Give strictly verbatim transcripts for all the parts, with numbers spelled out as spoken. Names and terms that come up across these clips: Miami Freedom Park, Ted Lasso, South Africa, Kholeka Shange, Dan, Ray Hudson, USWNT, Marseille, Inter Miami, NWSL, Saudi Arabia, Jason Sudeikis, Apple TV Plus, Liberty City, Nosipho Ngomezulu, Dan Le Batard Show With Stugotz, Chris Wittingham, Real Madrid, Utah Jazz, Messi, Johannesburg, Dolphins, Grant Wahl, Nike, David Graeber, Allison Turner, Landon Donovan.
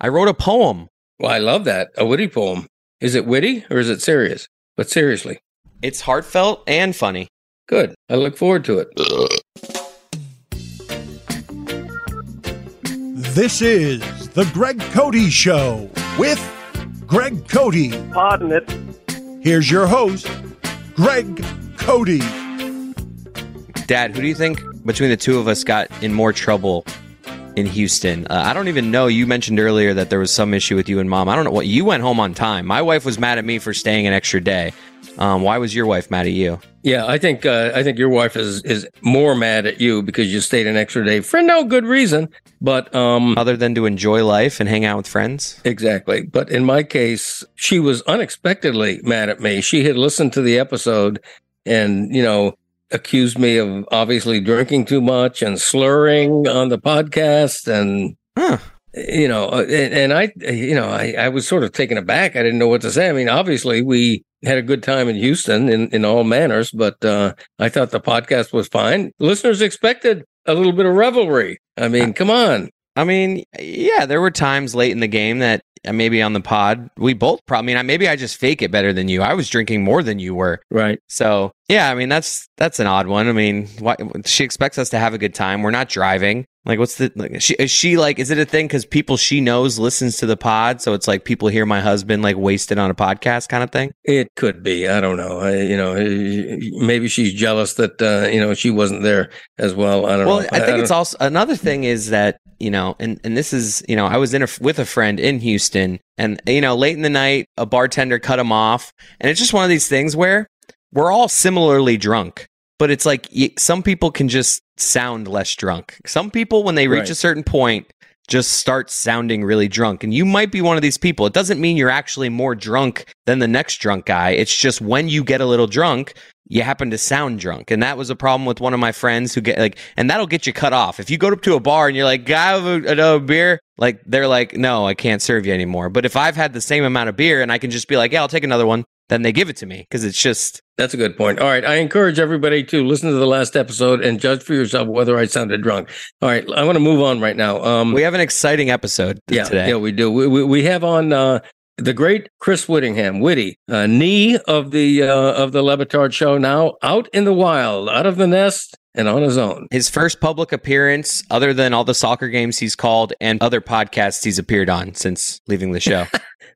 I wrote a poem. Well, I love that. A witty poem. Is it witty or is it serious? But seriously. It's heartfelt and funny. Good. I look forward to it. This is The Greg Cote Show with Greg Cote. Pardon it. Here's your host, Greg Cote. Dad, who do you think between the two of us got in more trouble in Houston? Uh, I don't even know. You mentioned earlier that there was some issue with you and Mom. I don't know what. You went home on time. My wife was mad at me for staying an extra day. Um, why was your wife mad at you? Yeah, I think uh, I think your wife is is more mad at you because you stayed an extra day for no good reason. But um, other than to enjoy life and hang out with friends. Exactly. But in my case, she was unexpectedly mad at me. She had listened to the episode and, you know, accused me of obviously drinking too much and slurring on the podcast and, huh. you know, and, and I, you know, I, I was sort of taken aback. I didn't know what to say. I mean, obviously, we had a good time in Houston in, in all manners, but uh, I thought the podcast was fine. Listeners expected a little bit of revelry. I mean, come on. I mean, yeah, there were times late in the game that maybe on the pod, we both probably, I mean, maybe I just fake it better than you. I was drinking more than you were. Right. So, yeah, I mean, that's that's an odd one. I mean, why, she expects us to have a good time. We're not driving. Like, what's the, like, she, is she like, is it a thing? Because people she knows listens to the pod. So it's like people hear my husband like wasted on a podcast kind of thing. It could be. I don't know. I, you know, maybe she's jealous that, uh, you know, she wasn't there as well. I don't well, know. Well, I think I it's also another thing is that, you know, and, and this is, you know, I was in a, with a friend in Houston and, you know, late in the night, a bartender cut him off. And it's just one of these things where we're all similarly drunk. But it's like some people can just sound less drunk. Some people, when they reach right. a certain point, just start sounding really drunk. And you might be one of these people. It doesn't mean you're actually more drunk than the next drunk guy. It's just when you get a little drunk, you happen to sound drunk. And that was a problem with one of my friends who get like, and that'll get you cut off. If you go to a bar and you're like, can I have a, another beer? Like, they're like, no, I can't serve you anymore. But if I've had the same amount of beer and I can just be like, yeah, I'll take another one. Then they give it to me because it's just... That's a good point. All right. I encourage everybody to listen to the last episode and judge for yourself whether I sounded drunk. All right. I want to move on right now. Um, we have an exciting episode th- yeah, today. Yeah, we do. We, we, we have on uh, the great Chris Wittingham, Witty, uh, knee of the, uh, of the Le Batard Show now, out in the wild, out of the nest and on his own. His first public appearance, other than all the soccer games he's called and other podcasts he's appeared on since leaving the show.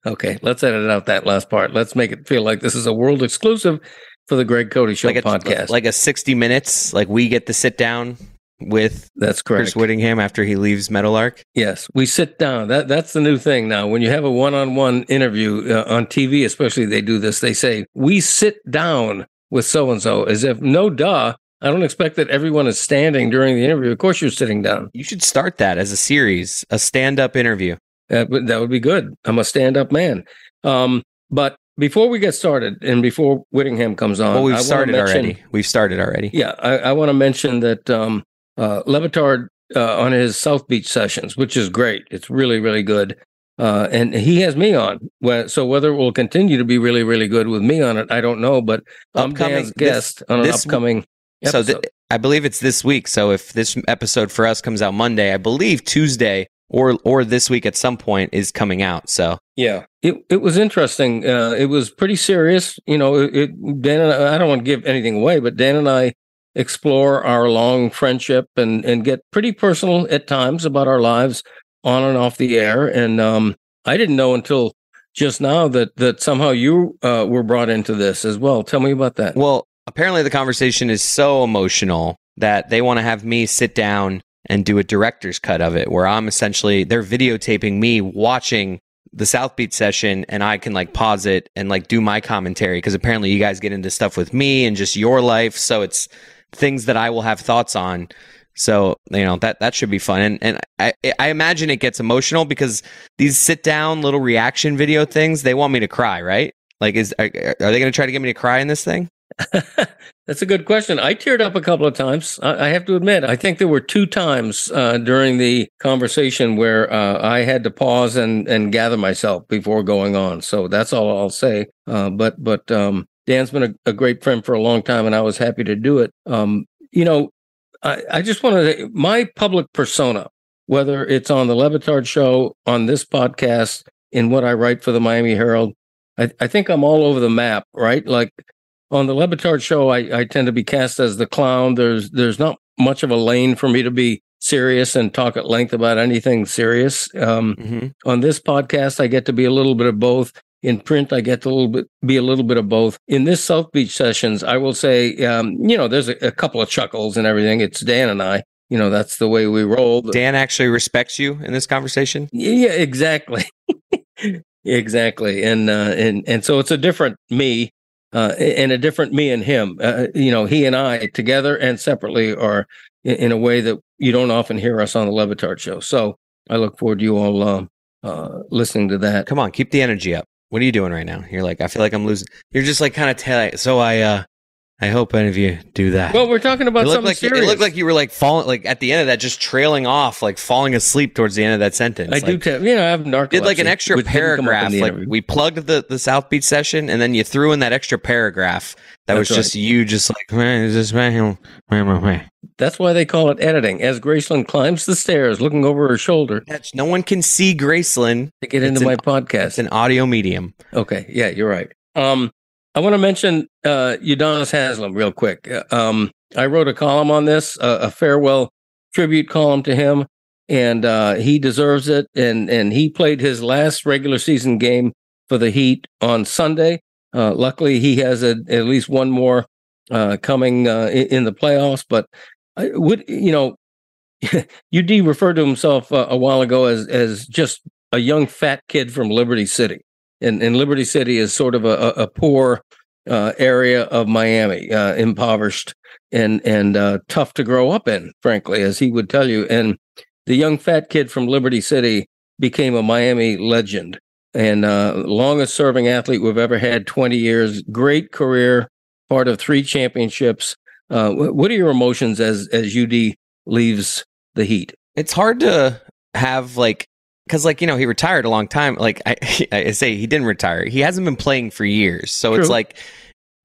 Okay, let's edit out that last part. Let's make it feel like this is a world exclusive for the Greg Cote Show like a, podcast. Like a sixty minutes, like we get to sit down with that's correct. Chris Wittingham after he leaves Meadowlark. Yes, we sit down. That That's the new thing now. When you have a one-on-one interview uh, on T V, especially they do this, they say, we sit down with so-and-so as if, no duh, I don't expect that everyone is standing during the interview. Of course you're sitting down. You should start that as a series, a stand-up interview. That would, that would be good. I'm a stand-up man. Um, but before we get started and before Wittingham comes on... Well, we've I started mention, already. We've started already. Yeah, I, I want to mention that um, uh, Le Batard uh, on his South Beach Sessions, which is great. It's really, really good. Uh, and he has me on. So whether it will continue to be really, really good with me on it, I don't know. But I'm upcoming, Dan's guest this, on an this, upcoming episode. So th- I believe it's this week. So if this episode for us comes out Monday, I believe Tuesday... Or or this week at some point is coming out. So yeah, it it was interesting. Uh, it was pretty serious. You know, it, it, Dan and I, I don't want to give anything away, but Dan and I explore our long friendship and, and get pretty personal at times about our lives on and off the air. And um, I didn't know until just now that that somehow you uh, were brought into this as well. Tell me about that. Well, apparently the conversation is so emotional that they want to have me sit down and do a director's cut of it where I'm essentially, they're videotaping me watching the South Beach session and I can like pause it and like do my commentary because apparently you guys get into stuff with me and just your life. So it's things that I will have thoughts on. So, you know, that that should be fun. And and I, I imagine it gets emotional because these sit down little reaction video things, they want me to cry, right? Like, is are, are they going to try to get me to cry in this thing? That's a good question. I teared up a couple of times. I, I have to admit, I think there were two times uh, during the conversation where uh, I had to pause and, and gather myself before going on. So that's all I'll say. Uh, but but um, Dan's been a, a great friend for a long time, and I was happy to do it. Um, you know, I, I just want to, my public persona, whether it's on the Le Batard Show, on this podcast, in what I write for the Miami Herald, I, I think I'm all over the map, right? Like on the Le Batard Show, I, I tend to be cast as the clown. There's there's not much of a lane for me to be serious and talk at length about anything serious. Um, mm-hmm. On this podcast, I get to be a little bit of both. In print, I get to a little bit, be a little bit of both. In this South Beach Sessions, I will say, um, you know, there's a, a couple of chuckles and everything. It's Dan and I. You know, that's the way we roll. Dan actually respects you in this conversation? Yeah, exactly. Exactly. And, uh, and, and so it's a different me uh, and a different me and him. Uh, you know, he and I together and separately are in, in a way that you don't often hear us on the Le Batard Show. So I look forward to you all um, uh, listening to that. Come on, keep the energy up. What are you doing right now? You're like, I feel like I'm losing. You're just like kind of telling. So I, uh, I hope any of you do that. Well, we're talking about something like, serious. It looked like you were like falling, like at the end of that, just trailing off, like falling asleep towards the end of that sentence. I like, do. T- you know, I have narcolepsy. Did like an extra paragraph. Like interview. We plugged the, the South Beach session, and then you threw in that extra paragraph. That That's was just right. You, just like man, just man, man, man. That's why they call it editing. As Gracelyn climbs the stairs, looking over her shoulder. That's, no one can see Gracelyn to get into an, my podcast. It's an audio medium. Okay, yeah, you're right. Um, I want to mention uh, Udonis Haslem real quick. Um, I wrote a column on this, uh, a farewell tribute column to him, and uh, he deserves it. And and he played his last regular season game for the Heat on Sunday. Uh, luckily, he has a, at least one more uh, coming uh, in, in the playoffs. But I would, you know, U D referred to himself uh, a while ago as as just a young fat kid from Liberty City, and, and Liberty City is sort of a, a poor uh, area of Miami, uh, impoverished and and uh, tough to grow up in, frankly, as he would tell you. And the young fat kid from Liberty City became a Miami legend. And uh, longest serving athlete we've ever had, twenty years, great career, part of three championships. Uh, what are your emotions as as U D leaves the Heat? It's hard to have like, because like, you know, he retired a long time. Like I, I say, he didn't retire. He hasn't been playing for years. So True. It's like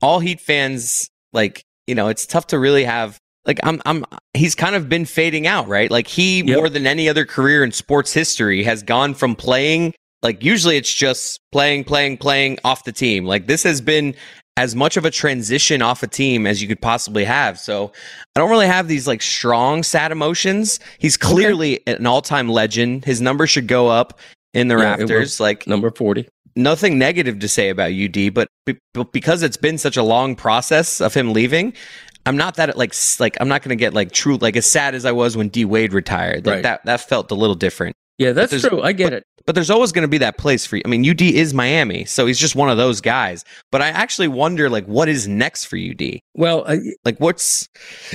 all Heat fans, like, you know, it's tough to really have. Like I'm, I'm. He's kind of been fading out, right? Like he yep. more than any other career in sports history has gone from playing. Like, usually it's just playing, playing, playing off the team. Like, this has been as much of a transition off a team as you could possibly have. So, I don't really have these, like, strong, sad emotions. He's clearly okay. an all-time legend. His number should go up in the yeah, rafters. Like number forty. Nothing negative to say about U D, but be- because it's been such a long process of him leaving, I'm not that like like I'm not going to get like true like as sad as I was when D Wade retired. Like right. that that felt a little different. Yeah, that's true. I get but, it. But there's always going to be that place for you. I mean, U D is Miami, so he's just one of those guys. But I actually wonder, like, what is next for U D? Well, I, like, what's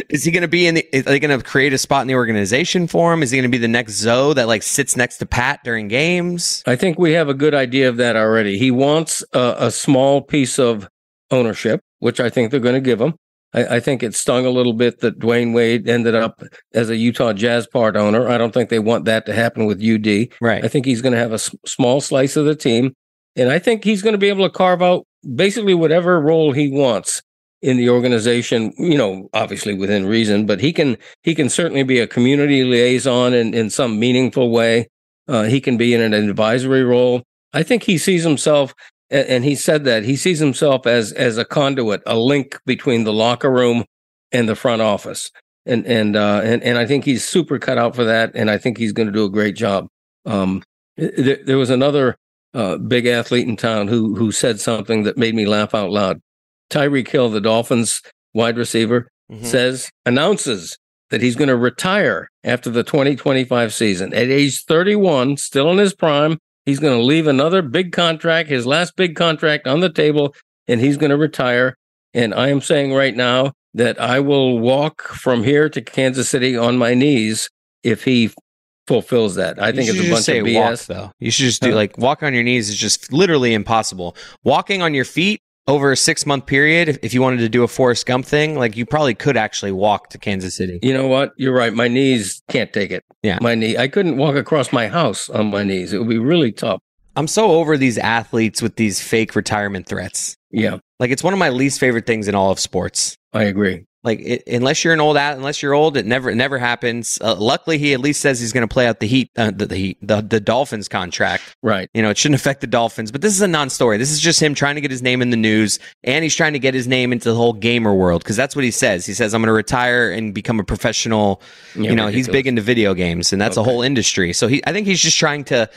is he going to be in? The, are they going to create a spot in the organization for him? Is he going to be the next Zoe that like sits next to Pat during games? I think we have a good idea of that already. He wants a, a small piece of ownership, which I think they're going to give him. I, I think it stung a little bit that Dwayne Wade ended up as a Utah Jazz part owner. I don't think they want that to happen with U D. Right. I think he's going to have a s- small slice of the team, and I think he's going to be able to carve out basically whatever role he wants in the organization, you know, obviously within reason, but he can he can certainly be a community liaison in, in some meaningful way. Uh, he can be in an advisory role. I think he sees himself... And he said that he sees himself as as a conduit, a link between the locker room and the front office, and and uh, and and I think he's super cut out for that, and I think he's going to do a great job. Um, th- there was another uh, big athlete in town who who said something that made me laugh out loud. Tyreek Hill, the Dolphins wide receiver, mm-hmm. says announces that he's going to retire after the twenty twenty-five season at age thirty-one, still in his prime. He's going to leave another big contract, his last big contract on the table, and he's going to retire. And I am saying right now that I will walk from here to Kansas City on my knees if he fulfills that. I think it's a bunch of B S. Walk, though. You should just do like walk on your knees is just literally impossible. Walking on your feet over a six month period, if, if you wanted to do a Forrest Gump thing, like you probably could actually walk to Kansas City. You know what? You're right. My knees can't take it. Yeah. My knee. I couldn't walk across my house on my knees. It would be really tough. I'm so over these athletes with these fake retirement threats. Yeah. Like it's one of my least favorite things in all of sports. I agree. Like it, unless you're an old ad, unless you're old, it never it never happens. Uh, luckily, he at least says he's going to play out the Heat, uh, the, the Heat, the the Dolphins contract. Right. You know, it shouldn't affect the Dolphins. But this is a non-story. This is just him trying to get his name in the news, and he's trying to get his name into the whole gamer world because that's what he says. He says, "I'm going to retire and become a professional." Yeah, you know, ridiculous. He's big into video games, and that's okay. A whole industry. So he, I think he's just trying to,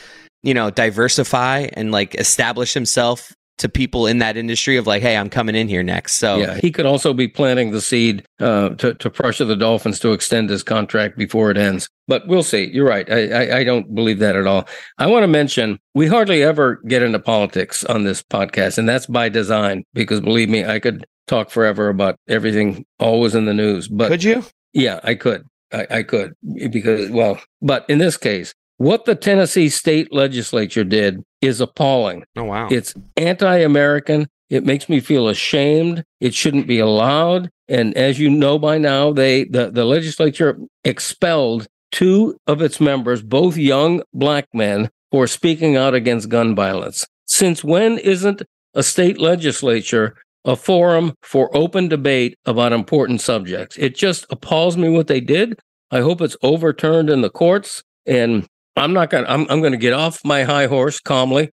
you know, diversify and like establish himself to people in that industry of like, hey, I'm coming in here next. So yeah, he could also be planting the seed uh, to, to pressure the Dolphins to extend his contract before it ends. But we'll see. You're right. I, I, I don't believe that at all. I want to mention, we hardly ever get into politics on this podcast, and that's by design, because believe me, I could talk forever about everything always in the news. But could you? Yeah, I could. I, I could because, well, but in this case, what the Tennessee state legislature did is appalling. Oh, wow. It's anti-American. It makes me feel ashamed. It shouldn't be allowed. And as you know by now, they the, the legislature expelled two of its members, both young black men, for speaking out against gun violence. Since when isn't a state legislature a forum for open debate about important subjects? It just appalls me what they did. I hope it's overturned in the courts. And I'm not going to, I'm, I'm going to get off my high horse calmly,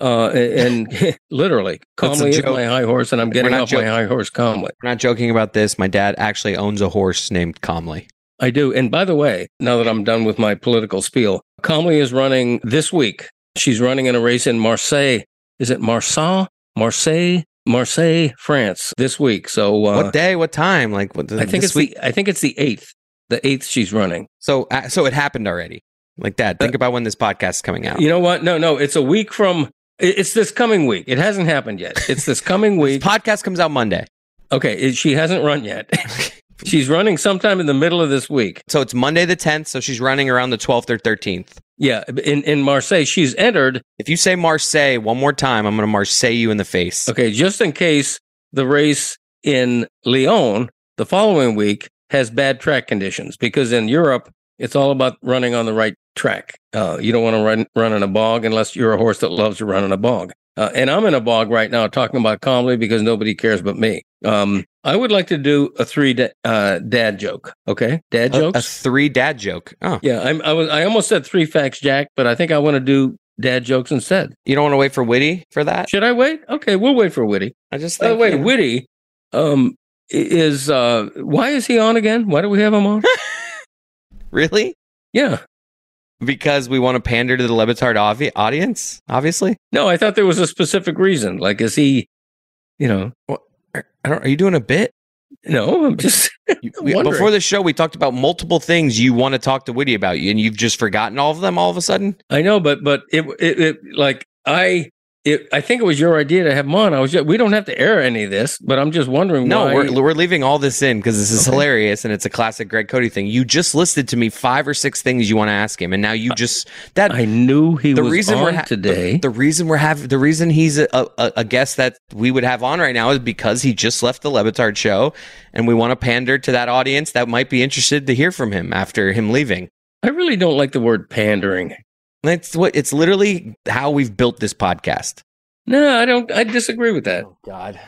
uh, and, and literally calmly is my high horse, and I'm getting off joking. my high horse calmly. We're not joking about this. My dad actually owns a horse named Calmly. I do. And by the way, now that I'm done with my political spiel, Calmly is running this week. She's running in a race in Marseille. Is it Marseille? Marseille? Marseille, France this week. So uh, what day, what time? Like what, I think it's the, I think it's the eighth, the eighth she's running. So, uh, so it happened already. Like that. Think about when this podcast is coming out. You know what? No, no. It's a week from... It's this coming week. It hasn't happened yet. It's this coming week. This podcast comes out Monday. Okay. It, she hasn't run yet. She's running sometime in the middle of this week. So it's Monday the tenth. So she's running around the twelfth or thirteenth. Yeah. In, in Marseille, she's entered... If you say Marseille one more time, I'm going to Marseille you in the face. Okay. Just in case the race in Lyon the following week has bad track conditions. Because in Europe, it's all about running on the right track. Uh, you don't want to run run in a bog unless you're a horse that loves to run in a bog. Uh, and I'm in a bog right now talking about Calmly because nobody cares but me. Um, I would like to do a three da- uh, dad joke. Okay, dad jokes. A, a three dad joke. Oh, yeah. I'm, I was. I almost said three facts, Jack, but I think I want to do dad jokes instead. You don't want to wait for Witty for that? Should I wait? Okay, we'll wait for Witty. I just think, by the way, yeah. Witty um, is. Uh, why is he on again? Why do we have him on? Really? Yeah. Because we want to pander to the Le Batard obvi- audience, obviously? No, I thought there was a specific reason. Like, is he, you know... Well, I don't, are you doing a bit? No, I'm just we, Before the show, we talked about multiple things you want to talk to Witty about, and you've just forgotten all of them all of a sudden? I know, but but it, it, it like, I... It, I think it was your idea to have him on. I was just, we don't have to air any of this, but I'm just wondering no, why. No, we're, we're leaving all this in because this is okay. Hilarious, and it's a classic Greg Cote thing. You just listed to me five or six things you want to ask him, and now you just that I knew he the was reason on we're ha- today. The, the reason we're having the reason he's a, a, a guest that we would have on right now is because he just left the Le Batard show, and we want to pander to that audience that might be interested to hear from him after him leaving. I really don't like the word pandering. That's what it's literally how we've built this podcast. No, I don't. I disagree with that. Oh, God,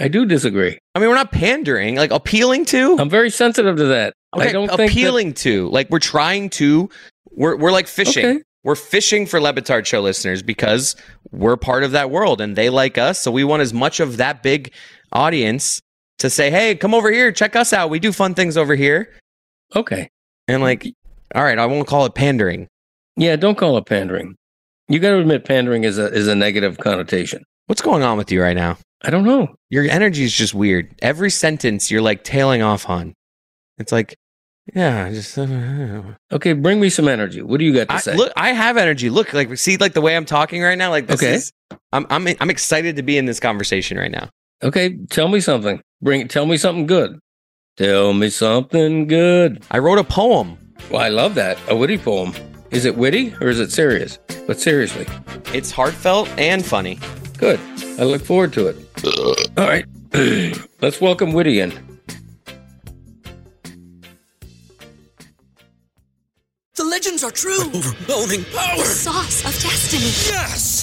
I do disagree. I mean, we're not pandering, like appealing to. I'm very sensitive to that. Okay, I don't appealing think appealing that... to like we're trying to. We're we're like fishing. Okay. We're fishing for Le Batard show listeners because we're part of that world and they like us. So we want as much of that big audience to say, "Hey, come over here, check us out. We do fun things over here." Okay, and like, all right, I won't call it pandering. Yeah, don't call it pandering. You got to admit pandering is a is a negative connotation. What's going on with you right now? I don't know. Your energy is just weird. Every sentence you're like tailing off on. It's like, yeah, just uh, okay, bring me some energy. What do you got to I, say? Look, I have energy. Look, like see like the way I'm talking right now, like this okay. is I'm I'm I'm excited to be in this conversation right now. Okay, tell me something. Bring tell me something good. Tell me something good. I wrote a poem. Well, I love that. A witty poem. Is it witty or is it serious? But seriously, it's heartfelt and funny. Good. I look forward to it. All right. Let's welcome Witty in. The legends are true. Overwhelming power. The sauce of destiny. Yes.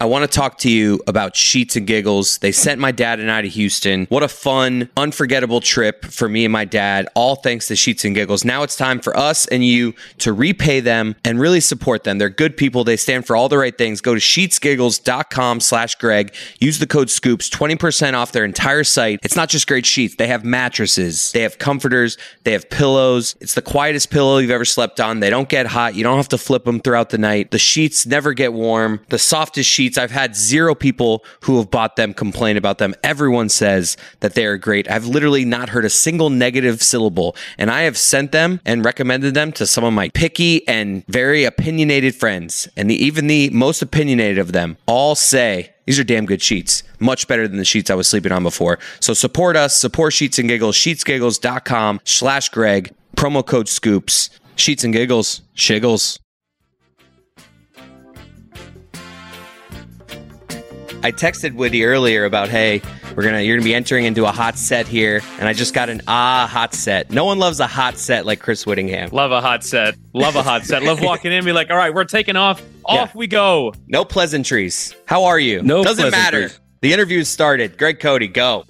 I want to talk to you about Sheets and Giggles. They sent my dad and I to Houston. What a fun, unforgettable trip for me and my dad, all thanks to Sheets and Giggles. Now it's time for us and you to repay them and really support them. They're good people. They stand for all the right things. Go to sheets giggles dot com slash Greg. Use the code SCOOPS, twenty percent off their entire site. It's not just great sheets. They have mattresses. They have comforters. They have pillows. It's the quietest pillow you've ever slept on. They don't get hot. You don't have to flip them throughout the night. The sheets never get warm. The softest sheets. I've had zero people who have bought them complain about them. Everyone says that they are great. I've literally not heard a single negative syllable, and I have sent them and recommended them to some of my picky and very opinionated friends, and the, even the most opinionated of them all say, these are damn good sheets, much better than the sheets I was sleeping on before. So support us, support Sheets and Giggles, sheets giggles dot com slash Greg, promo code SCOOPS, Sheets and Giggles, shiggles. I texted Woody earlier about, hey, we're gonna you're gonna be entering into a hot set here, and I just got an ah hot set. No one loves a hot set like Chris Wittingham. Love a hot set. Love a hot set. Love walking in and be like, all right, we're taking off. Yeah. Off we go. No pleasantries. How are you? No Doesn't matter. The interview has started. Greg Cote, go.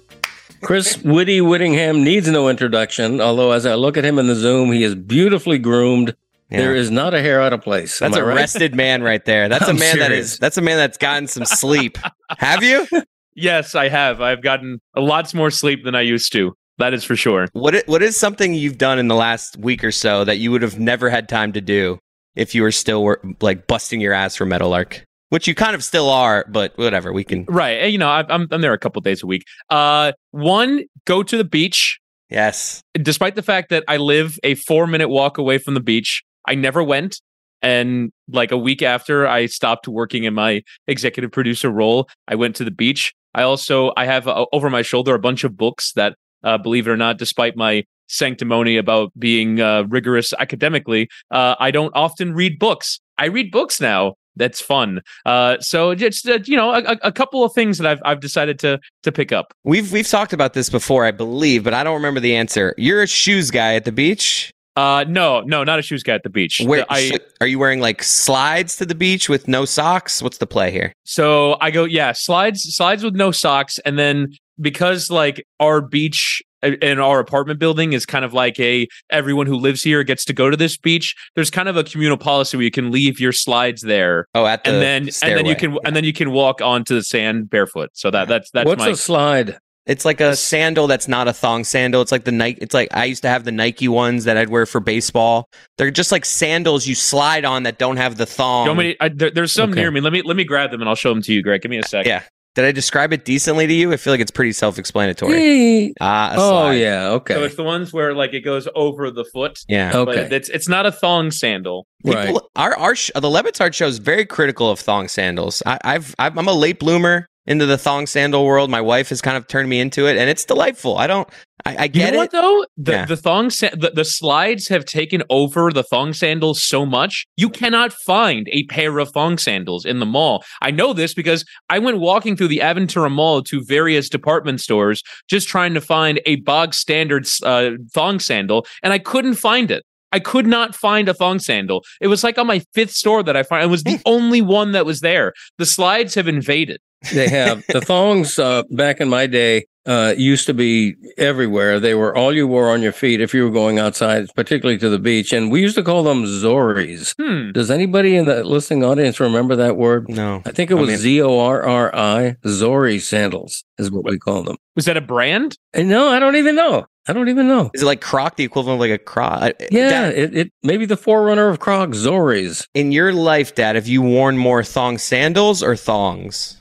Chris Witty Wittingham needs no introduction, although as I look at him in the Zoom, he is beautifully groomed. Yeah. There is not a hair out of place. That's a right? rested man right there. That's I'm a man serious. that is. That's a man that's gotten some sleep. Have you? Yes, I have. I've gotten a lot more sleep than I used to. That is for sure. What is, What is something you've done in the last week or so that you would have never had time to do if you were still were, like busting your ass for Meadowlark? Which you kind of still are, but whatever. We can. Right. You know, I'm I'm there a couple days a week. Uh, one, go to the beach. Yes. Despite the fact that I live a four minute walk away from the beach. I never went, and like a week after I stopped working in my executive producer role, I went to the beach. I also, I have uh, over my shoulder a bunch of books that, uh, believe it or not, despite my sanctimony about being uh, rigorous academically, uh, I don't often read books. I read books now. That's fun. Uh, so just uh, you know, a, a couple of things that I've I've decided to to pick up. We've we've talked about this before, I believe, but I don't remember the answer. You're a shoes guy at the beach. Uh, no, no, not a shoes guy at the beach. Where, I, are you wearing like slides to the beach with no socks? What's the play here? So I go, yeah, slides, slides with no socks. And then because like our beach and our apartment building is kind of like a, everyone who lives here gets to go to this beach. There's kind of a communal policy where you can leave your slides there. Oh, at the and then stairway. And then you can, yeah. and then you can walk onto the sand barefoot. So that, yeah. that's, that's What's my, a slide? It's like a sandal that's not a thong sandal. It's like the Nike. It's like I used to have the Nike ones that I'd wear for baseball. They're just like sandals you slide on that don't have the thong. Don't we, I, there, there's some okay. near me. Let me let me grab them and I'll show them to you, Greg. Give me a sec. Yeah. Did I describe it decently to you? I feel like it's pretty self-explanatory. Ah, a slide. Oh yeah, okay. So it's the ones where like it goes over the foot. Yeah, okay. But it's it's not a thong sandal. People, right. Our our sh- the Le Batard show is very critical of thong sandals. I, I've I'm a late bloomer. into the thong sandal world. My wife has kind of turned me into it, and it's delightful. I don't, I, I get it. You know what, though? The, yeah. the thong, sa- the, the slides have taken over the thong sandals so much, you cannot find a pair of thong sandals in the mall. I know this because I went walking through the Aventura Mall to various department stores, just trying to find a bog standard uh, thong sandal, and I couldn't find it. I could not find a thong sandal. It was like on my fifth store that I found. It was the only one that was there. The slides have invaded. They have. The thongs uh, back in my day uh, used to be everywhere. They were all you wore on your feet if you were going outside, particularly to the beach. And we used to call them Zorries. Hmm. Does anybody in the listening audience remember that word? No. I think it was I mean, Z O R R I, Zorri sandals is what we call them. Was that a brand? And no, I don't even know. I don't even know. Is it like Croc, the equivalent of like a Croc? Yeah, Dad, it, it maybe the forerunner of Croc, Zorries. In your life, Dad, have you worn more thong sandals or thongs?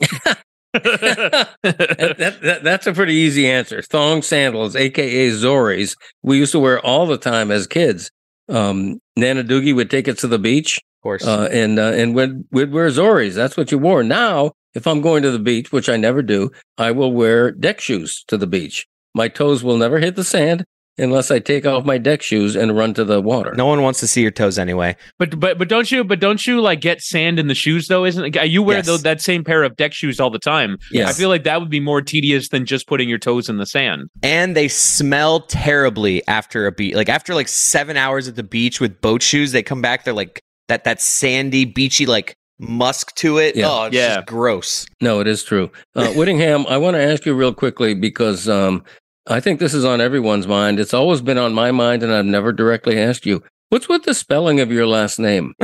that, that, that, that's a pretty easy answer. Thong sandals, a k a. Zorries, we used to wear all the time as kids. Um, Nana Doogie would take us to the beach. Of course. Uh, and uh, and we'd, we'd wear Zorries. That's what you wore. Now, if I'm going to the beach, which I never do, I will wear deck shoes to the beach. My toes will never hit the sand unless I take off my deck shoes and run to the water. No one wants to see your toes anyway. But but but don't you but don't you like get sand in the shoes though? Isn't it? You wear yes. those, that same pair of deck shoes all the time. Yes. I feel like that would be more tedious than just putting your toes in the sand. And they smell terribly after a beach. Like after like seven hours at the beach with boat shoes, they come back. They're like that that sandy, beachy like. Musk to it. Yeah. Oh, it's yeah. just gross. No, it is true. Uh, Wittingham, I want to ask you real quickly because um, I think this is on everyone's mind. It's always been on my mind, and I've never directly asked you. What's with the spelling of your last name?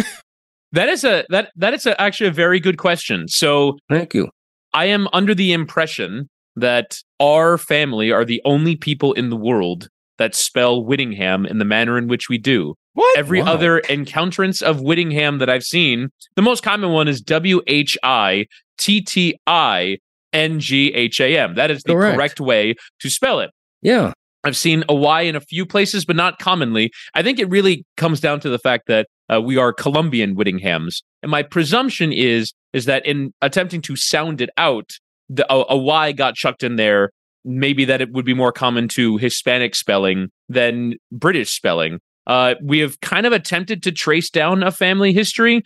that is a that that is a, actually a very good question. So thank you. I am under the impression that our family are the only people in the world that spell Wittingham in the manner in which we do. What? Every wow. other encounterance of Wittingham that I've seen, the most common one is W H I T T I N G H A M. That is the correct. correct way to spell it. Yeah. I've seen a Y in a few places, but not commonly. I think it really comes down to the fact that uh, we are Colombian Whittinghams. And my presumption is, is that in attempting to sound it out, the, a, a Y got chucked in there. Maybe that it would be more common to Hispanic spelling than British spelling. Uh, we have kind of attempted to trace down a family history.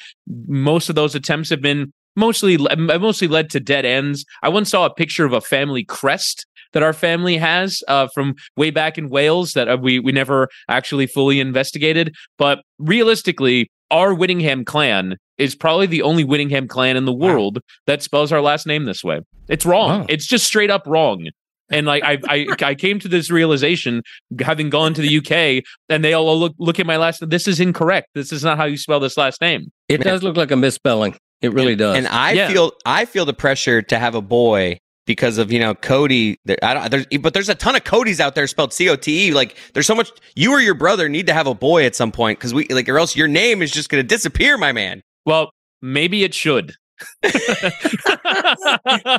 Most of those attempts have been mostly mostly led to dead ends. I once saw a picture of a family crest that our family has uh, from way back in Wales that we, we never actually fully investigated. But realistically, our Whittingham clan is probably the only Whittingham clan in the world wow. that spells our last name this way. It's wrong. Wow. It's just straight up wrong. And like I, I, I came to this realization, having gone to the U K, and they all look look at my last. This is incorrect. This is not how you spell this last name. It Man. does look like a misspelling. It really does. And I yeah. feel I feel the pressure to have a boy because of you know Cody. I don't. There's, but there's a ton of Codys out there spelled C O T E. Like there's so much. You or your brother need to have a boy at some point because we like, or else your name is just going to disappear, my man. Well, maybe it should. Maybe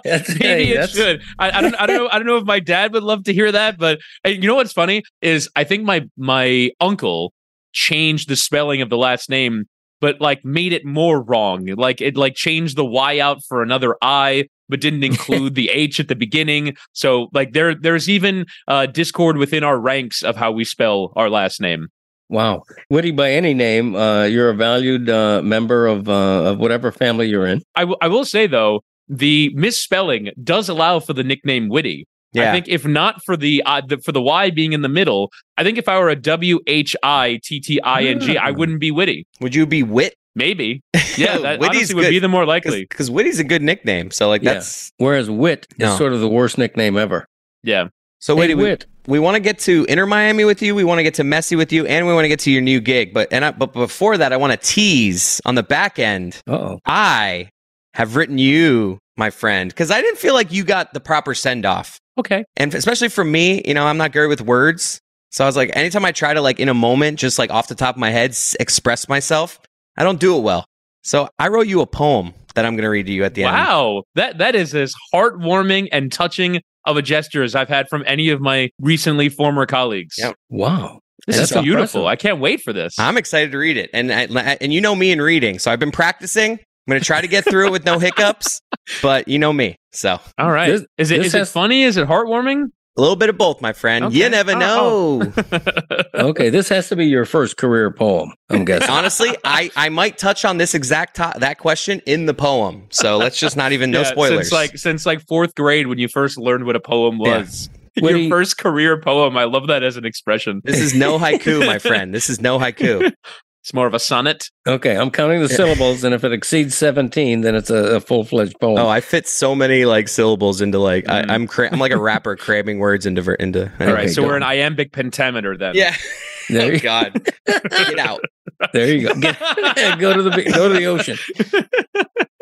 it should. I, I don't. I don't know. I don't know if my dad would love to hear that, but you know what's funny is I think my my uncle changed the spelling of the last name, but like made it more wrong. Like it like changed the Y out for another I, but didn't include the H at the beginning. So like there there's even uh, discord within our ranks of how we spell our last name. Wow, Witty by any name, uh, you're a valued uh, member of uh, of whatever family you're in. I, w- I will say though, the misspelling does allow for the nickname Witty. Yeah. I think if not for the, uh, the for the Y being in the middle, I think if I were a W H I T T I N G, I wouldn't be Witty. Would you be Wit? Maybe. Yeah, that honestly would good, be the more likely because Witty's a good nickname. So like yeah. that's whereas Wit no. is sort of the worst nickname ever. Yeah. So hey, Witty, Wit. We- We want to get to Inter Miami with you. We want to get to Messi with you, and we want to get to your new gig. But and I, but before that, I want to tease on the back end. Uh-oh. I have written you, my friend, because I didn't feel like you got the proper send off. Okay, and especially for me, you know, I'm not good with words, so I was like, anytime I try to like in a moment, just like off the top of my head, s- express myself, I don't do it well. So I wrote you a poem that I'm going to read to you at the wow. end. Wow, that that is as heartwarming and touching of a gesture as I've had from any of my recently former colleagues. Yep. Wow. This and is so beautiful. Impressive. I can't wait for this. I'm excited to read it. And I, and you know me in reading, so I've been practicing. I'm going to try to get through it with no hiccups, but you know me. So, all right. This, is it is has, it funny? Is it heartwarming? A little bit of both, my friend. Okay. You never know. Oh. Okay, this has to be your first career poem, I'm guessing. Honestly, I, I might touch on this exact to- that question in the poem. So let's just not even yeah, no spoilers. Since like since like fourth grade when you first learned what a poem was. Yeah. Your you, first career poem. I love that as an expression. This is no haiku, my friend. This is no haiku. It's more of a sonnet. Okay, I'm counting the syllables, and if it exceeds seventeen, then it's a, a full-fledged poem. Oh, I fit so many like syllables into like mm. I, I'm cra- I'm like a rapper cramming words into into. All right, okay, so we're on. An iambic pentameter then. Yeah. There oh God, get out. There you go. Get, go to the go to the ocean.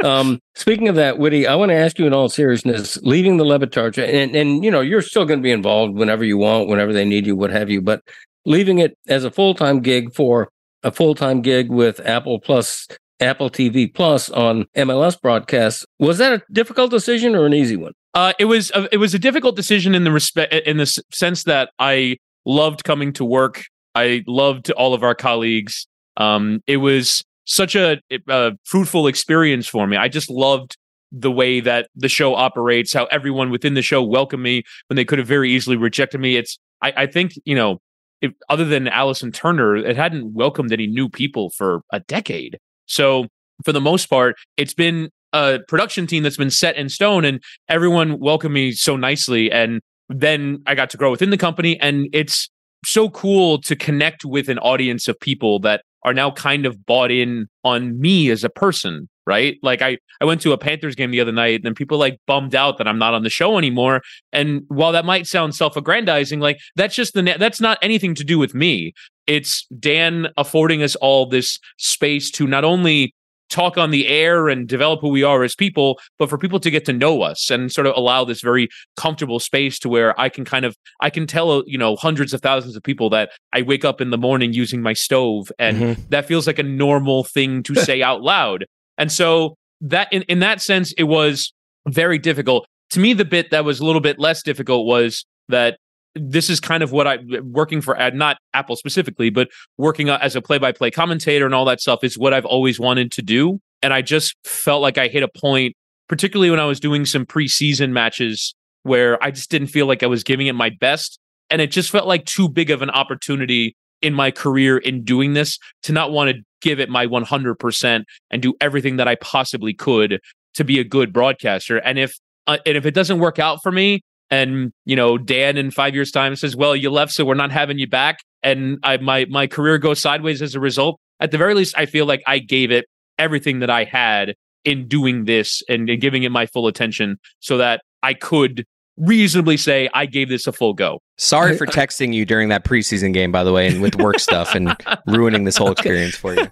Um, speaking of that, Witty, I want to ask you in all seriousness, leaving the Le Batard Show, and, and you know, you're still going to be involved whenever you want, whenever they need you, what have you, but leaving it as a full-time gig for a full-time gig with Apple Plus, Apple T V Plus on M L S broadcasts, was that a difficult decision or an easy one? Uh, it was a, it was a difficult decision in the respect in the s- sense that I loved coming to work. I loved all of our colleagues. Um, it was such a, a fruitful experience for me. I just loved the way that the show operates, how everyone within the show welcomed me when they could have very easily rejected me. It's, I, I think, you know, it, other than Allison Turner, it hadn't welcomed any new people for a decade. So for the most part, it's been a production team that's been set in stone, and everyone welcomed me so nicely. And then I got to grow within the company, and it's so cool to connect with an audience of people that are now kind of bought in on me as a person, right? Like I, I went to a Panthers game the other night, and people like bummed out that I'm not on the show anymore. And while that might sound self-aggrandizing, like that's just the, na- that's not anything to do with me. It's Dan affording us all this space to not only talk on the air and develop who we are as people, but for people to get to know us and sort of allow this very comfortable space to where I can kind of, I can tell, you know, hundreds of thousands of people that I wake up in the morning using my stove, and mm-hmm. that feels like a normal thing to say out loud. And so that in, in that sense, it was very difficult. To me, the bit that was a little bit less difficult was that this is kind of what I working for, not Apple specifically, but working as a play-by-play commentator and all that stuff is what I've always wanted to do. And I just felt like I hit a point, particularly when I was doing some preseason matches, where I just didn't feel like I was giving it my best. And it just felt like too big of an opportunity in my career in doing this to not want to give it my one hundred percent and do everything that I possibly could to be a good broadcaster. And if uh, and if it doesn't work out for me, and, you know, Dan in five years' time says, well, you left, so we're not having you back, and I, my my career goes sideways as a result, at the very least, I feel like I gave it everything that I had in doing this and, and giving it my full attention so that I could reasonably say I gave this a full go. Sorry for texting you during that preseason game, by the way, and with work stuff and ruining this whole experience for you.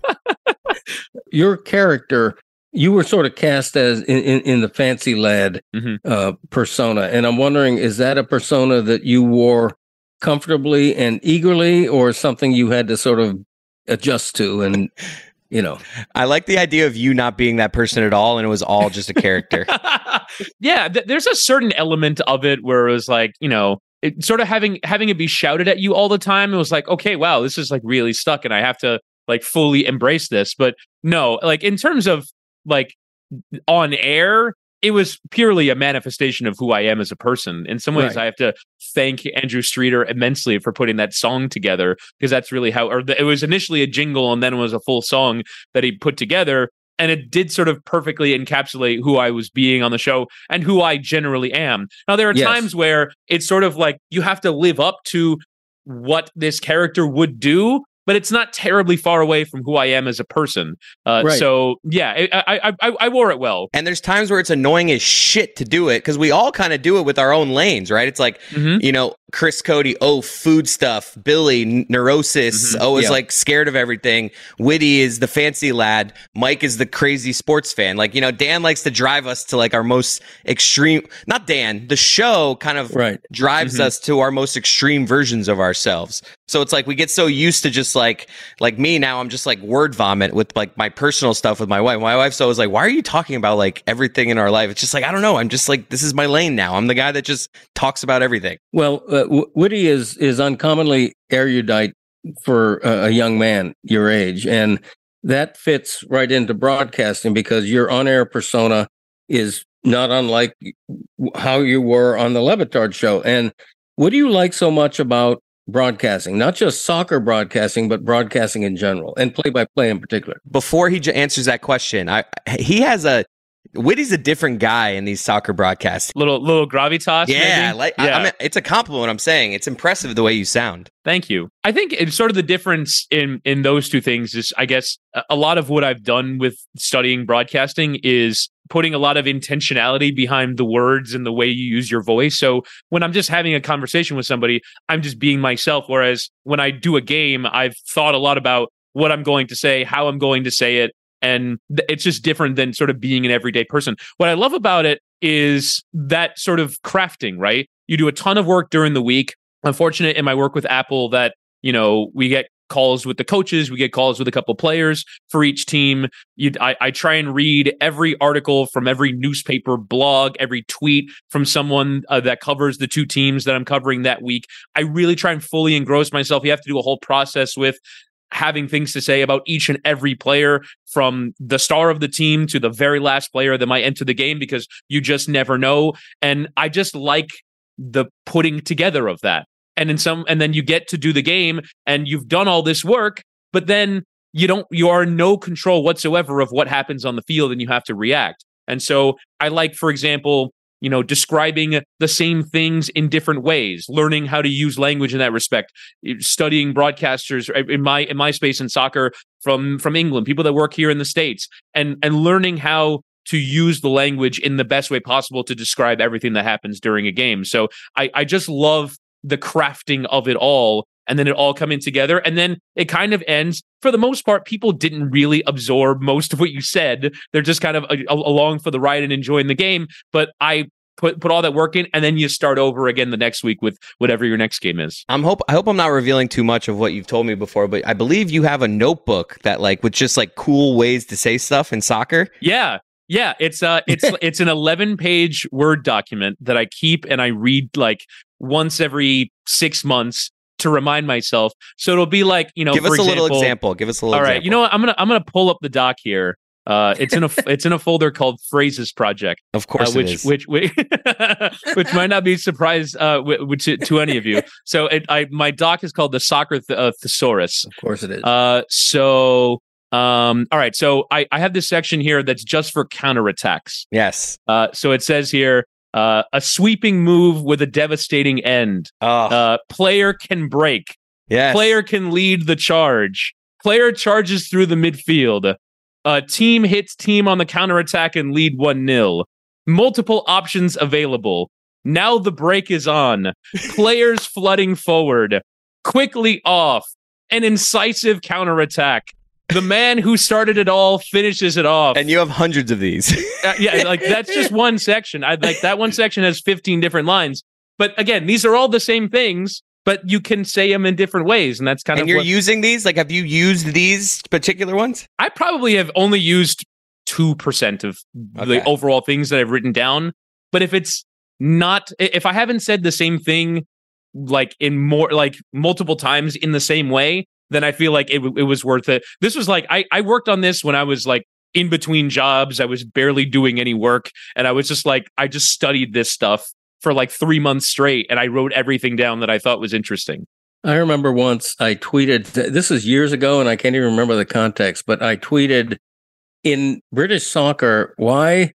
Your character... You were sort of cast as in, in, in the fancy lad mm-hmm. uh, persona. And I'm wondering, is that a persona that you wore comfortably and eagerly, or something you had to sort of adjust to? And, you know, I like the idea of you not being that person at all, and it was all just a character. yeah. Th- there's a certain element of it where it was like, you know, it, sort of having, having it be shouted at you all the time. It was like, okay, wow, this is like really stuck, and I have to like fully embrace this. But no, like in terms of, like on air, it was purely a manifestation of who I am as a person. In some ways, right. I have to thank Andrew Streeter immensely for putting that song together, because that's really how, or the, it was initially a jingle and then it was a full song that he put together. And it did sort of perfectly encapsulate who I was being on the show and who I generally am. Now, there are yes. times where it's sort of like you have to live up to what this character would do, but it's not terribly far away from who I am as a person. Uh, right. So, yeah, I, I I I wore it well. And there's times where it's annoying as shit to do it, because we all kind of do it with our own lanes, right? It's like, mm-hmm. you know, Chris Cote, oh, food stuff. Billy, neurosis, mm-hmm. oh, is yeah. like scared of everything. Witty is the fancy lad. Mike is the crazy sports fan. Like, you know, Dan likes to drive us to like our most extreme, not Dan, the show kind of right. drives mm-hmm. us to our most extreme versions of ourselves. So it's like we get so used to just like like me now, I'm just like word vomit with like my personal stuff with my wife. My wife's always like, why are you talking about like everything in our life? It's just like, I don't know. I'm just like, this is my lane now. I'm the guy that just talks about everything. Well, uh, w- Witty is is uncommonly erudite for uh, a young man your age. And that fits right into broadcasting, because your on-air persona is not unlike how you were on the Le Batard show. And what do you like so much about broadcasting, not just soccer broadcasting, but broadcasting in general and play-by-play in particular? Before he j- answers that question, I, he has a Witty's a different guy in these soccer broadcasts. Little little gravitas. Yeah, maybe? Like yeah. I, I mean, it's a compliment. I'm saying it's impressive the way you sound. Thank you. I think it's sort of the difference in in those two things is, I guess, a lot of what I've done with studying broadcasting is putting a lot of intentionality behind the words and the way you use your voice. So when I'm just having a conversation with somebody, I'm just being myself. Whereas when I do a game, I've thought a lot about what I'm going to say, how I'm going to say it. And it's just different than sort of being an everyday person. What I love about it is that sort of crafting, right? You do a ton of work during the week. I'm fortunate in my work with Apple that, you know, we get calls with the coaches, we get calls with a couple of players for each team. You, I, I try and read every article from every newspaper, blog, every tweet from someone uh, that covers the two teams that I'm covering that week. I really try and fully engross myself. You have to do a whole process with having things to say about each and every player, from the star of the team to the very last player that might enter the game, because you just never know. And I just like the putting together of that. And in some, and then you get to do the game and you've done all this work, but then you don't, you are in no control whatsoever of what happens on the field and you have to react. And so I like, for example, you know, describing the same things in different ways, learning how to use language in that respect, studying broadcasters in my in my space in soccer from from England, people that work here in the States, and and learning how to use the language in the best way possible to describe everything that happens during a game. So I, I just love the crafting of it all, and then it all coming together. And then it kind of ends. For the most part, people didn't really absorb most of what you said. They're just kind of a, a, along for the ride and enjoying the game. But I put put all that work in, and then you start over again the next week with whatever your next game is. I'm hope I hope I'm not revealing too much of what you've told me before, but I believe you have a notebook that like with just like cool ways to say stuff in soccer. Yeah. Yeah, it's uh, it's it's an eleven page Word document that I keep and I read like once every six months to remind myself. So it'll be like, you know, give us for a example, little example. Give us a little. All right, example. You know what? I'm gonna I'm gonna pull up the doc here. Uh, it's in a it's in a folder called Phrases Project. Of course, uh, which, it is. which which which might not be surprised uh, to, to any of you. So it, I my doc is called the Soccer Th- uh, Thesaurus. Of course, it is. Uh, so. Um, all right. So I, I have this section here that's just for counterattacks. Yes. Uh, so it says here, uh, a sweeping move with a devastating end. Oh. Uh, player can break. Yes. Player can lead the charge. Player charges through the midfield. Uh, team hits team on the counterattack and lead one nil. Multiple options available. Now the break is on. Players flooding forward. Quickly off. An incisive counterattack. The man who started it all finishes it off. And you have hundreds of these. uh, yeah, like that's just one section. I like that one section has fifteen different lines. But again, these are all the same things, but you can say them in different ways. And that's kind and of. And you're what, using these? Like, have you used these particular ones? I probably have only used two percent of okay. the overall things that I've written down. But if it's not, if I haven't said the same thing, like in more, like multiple times in the same way, then I feel like it it was worth it. This was like, I, I worked on this when I was like in between jobs. I was barely doing any work. And I was just like, I just studied this stuff for like three months straight. And I wrote everything down that I thought was interesting. I remember once I tweeted, this is years ago, and I can't even remember the context, but I tweeted, in British soccer, why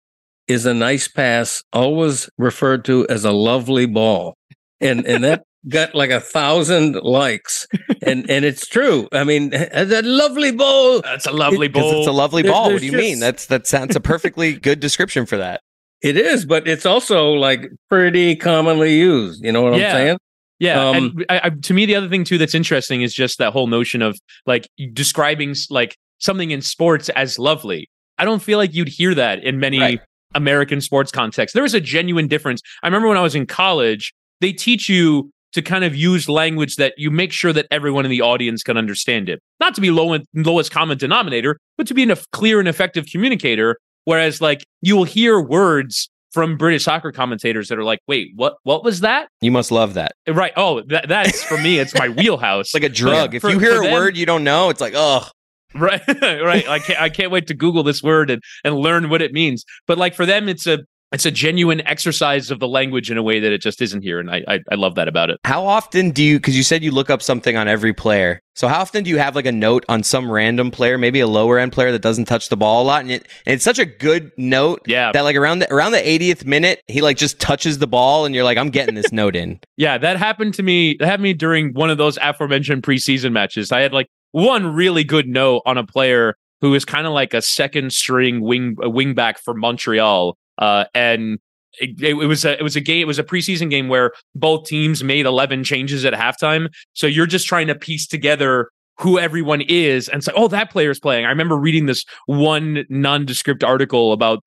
is a nice pass always referred to as a lovely ball? And and that got like a thousand likes, and and it's true. I mean, that lovely ball. That's a lovely ball. It's a lovely there, ball. What do you just mean? That's that sounds a perfectly good description for that. It is, but it's also like pretty commonly used. You know what yeah. I'm saying? Yeah. Um, and I, I, to me, the other thing too that's interesting is just that whole notion of like describing like something in sports as lovely. I don't feel like you'd hear that in many right. American sports contexts. There was a genuine difference. I remember when I was in college, they teach you to kind of use language that you make sure that everyone in the audience can understand it. Not to be low in, lowest common denominator, but to be a clear and effective communicator. Whereas like you will hear words from British soccer commentators that are like, wait, what what was that? You must love that. Right. Oh, that, that's for me. It's my wheelhouse. It's like a drug. Yeah. If for, you hear a them, word you don't know, it's like, oh. Right. right. I can't, I can't wait to Google this word and, and learn what it means. But like for them, it's a it's a genuine exercise of the language in a way that it just isn't here. And I, I, I love that about it. How often do you, because you said you look up something on every player. So how often do you have like a note on some random player, maybe a lower end player that doesn't touch the ball a lot? And, it, and it's such a good note yeah. that like around the, around the eightieth minute, he like just touches the ball and you're like, I'm getting this note in. Yeah, that happened to me. That happened to me during one of those aforementioned preseason matches. I had like one really good note on a player who is kind of like a second string wing, a wing back for Montreal. Uh, and it, it was a, it was a game. It was a preseason game where both teams made eleven changes at halftime. So you're just trying to piece together who everyone is and say, oh, that player is playing. I remember reading this one nondescript article about,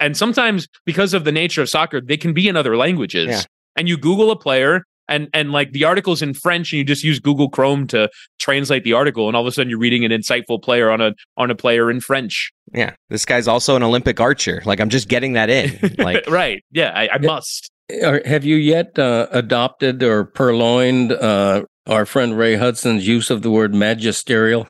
and sometimes because of the nature of soccer, they can be in other languages. Yeah. And you Google a player and, and like the article's in French and you just use Google Chrome to translate the article. And all of a sudden you're reading an insightful player on a, on a player in French. Yeah. This guy's also an Olympic archer. Like, I'm just getting that in. Like, right. Yeah, I, I must. Have you yet uh, adopted or purloined uh, our friend Ray Hudson's use of the word magisterial?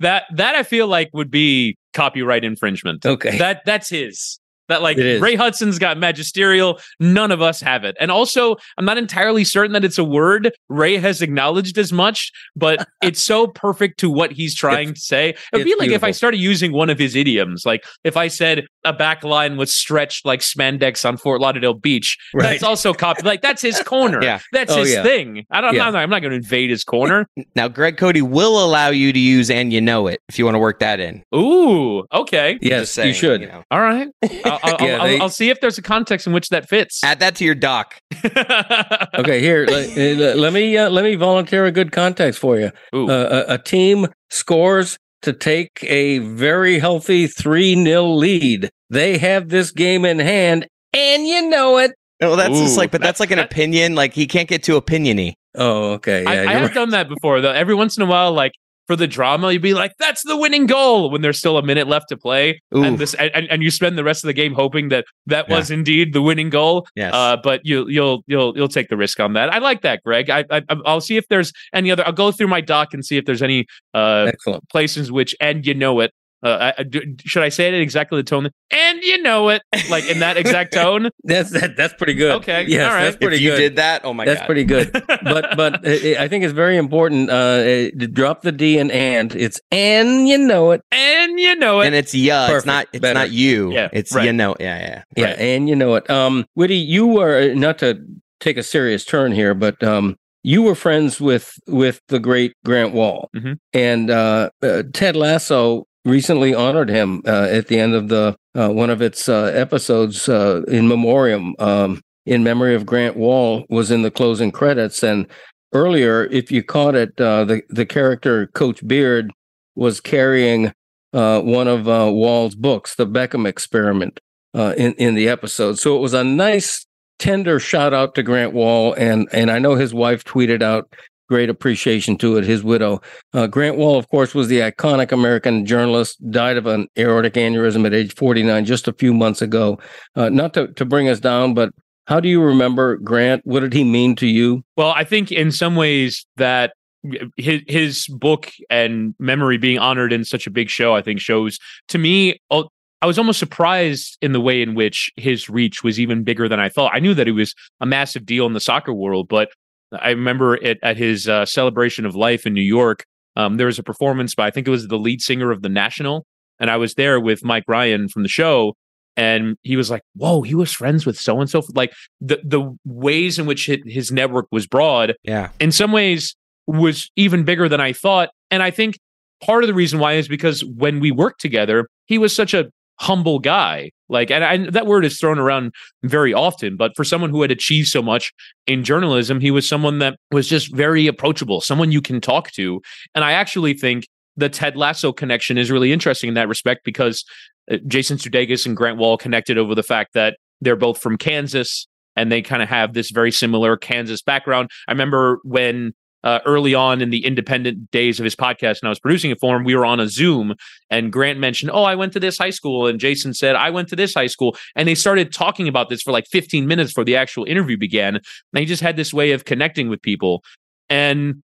that, that I feel like would be copyright infringement. Okay. That, that's his. That like Ray Hudson's got magisterial. None of us have it. And also, I'm not entirely certain that it's a word. Ray has acknowledged as much, but it's so perfect to what he's trying it's, to say. It would be like beautiful. If I started using one of his idioms, like if I said a back line was stretched like spandex on Fort Lauderdale Beach. Right. That's also copy. Like that's his corner. yeah. That's oh, his yeah. thing. I don't know. Yeah. I'm not, not going to invade his corner. Now, Greg Cote will allow you to use and you know it if you want to work that in. Ooh. Okay. Yes, saying, you should. You know. All right. Uh, I'll, yeah, I'll, they, I'll see if there's a context in which that fits. Add that to your doc. Okay, here. Let, let me uh, let me volunteer a good context for you. Uh, a, a team scores to take a very healthy three nil lead. They have this game in hand, and you know it. Well, that's Ooh, just like, but that's, that's like an that, opinion. Like he can't get too opiniony. Oh, okay. Yeah, I, I have right. done that before though. Every once in a while, like. For the drama, you'd be like, that's the winning goal when there's still a minute left to play. Ooh. And this and, and you spend the rest of the game hoping that that yeah. was indeed the winning goal. Yes. Uh, but you, you'll you'll you'll take the risk on that. I like that, Greg. I, I, I'll see if there's any other. I'll go through my doc and see if there's any uh, places which and you know it. Uh, I, I, should I say it in exactly the tone? And you know it, like in that exact tone. that's that, that's pretty good. Okay, yes, all right. That's pretty if you good. Did that. Oh my that's god, that's pretty good. But but it, I think it's very important uh, to drop the D in and. It's and you know it, and you know it, and it's yeah. Perfect. It's not it's Better. Not you. Yeah, it's right. you know yeah yeah yeah right. and you know it. Um, Woody, you were not to take a serious turn here, but um. You were friends with with the great Grant Wahl, mm-hmm. and uh, uh, Ted Lasso recently honored him uh, at the end of the uh, one of its uh, episodes uh, in memoriam, um, in memory of Grant Wahl, was in the closing credits. And earlier, if you caught it, uh, the the character Coach Beard was carrying uh, one of uh, Wahl's books, The Beckham Experiment, uh, in in the episode. So it was a nice. Tender shout out to Grant Wahl, and and I know his wife tweeted out great appreciation to it, his widow. Uh, Grant Wahl, of course, was the iconic American journalist, died of an aortic aneurysm at age forty-nine just a few months ago. Uh, not to, to bring us down, but how do you remember Grant? What did he mean to you? Well, I think in some ways that his, his book and memory being honored in such a big show, I think shows, to me... All, I was almost surprised in the way in which his reach was even bigger than I thought. I knew that he was a massive deal in the soccer world, but I remember it, at his uh, celebration of life in New York, um, there was a performance by, I think it was the lead singer of The National, and I was there with Mike Ryan from the show, and he was like, whoa, he was friends with so-and-so. Like the, the ways in which his network was broad, yeah. in some ways, was even bigger than I thought. And I think part of the reason why is because when we worked together, he was such a humble guy, like, and I, that word is thrown around very often, but for someone who had achieved so much in journalism, he was someone that was just very approachable, someone you can talk to. And I actually think the Ted Lasso connection is really interesting in that respect, because Jason Sudeikis and Grant Wahl connected over the fact that they're both from Kansas and they kind of have this very similar Kansas background. I remember when Uh, early on in the independent days of his podcast, and I was producing it for him, we were on a Zoom, and Grant mentioned, oh, I went to this high school, and Jason said, I went to this high school, and they started talking about this for like fifteen minutes before the actual interview began, and he just had this way of connecting with people, and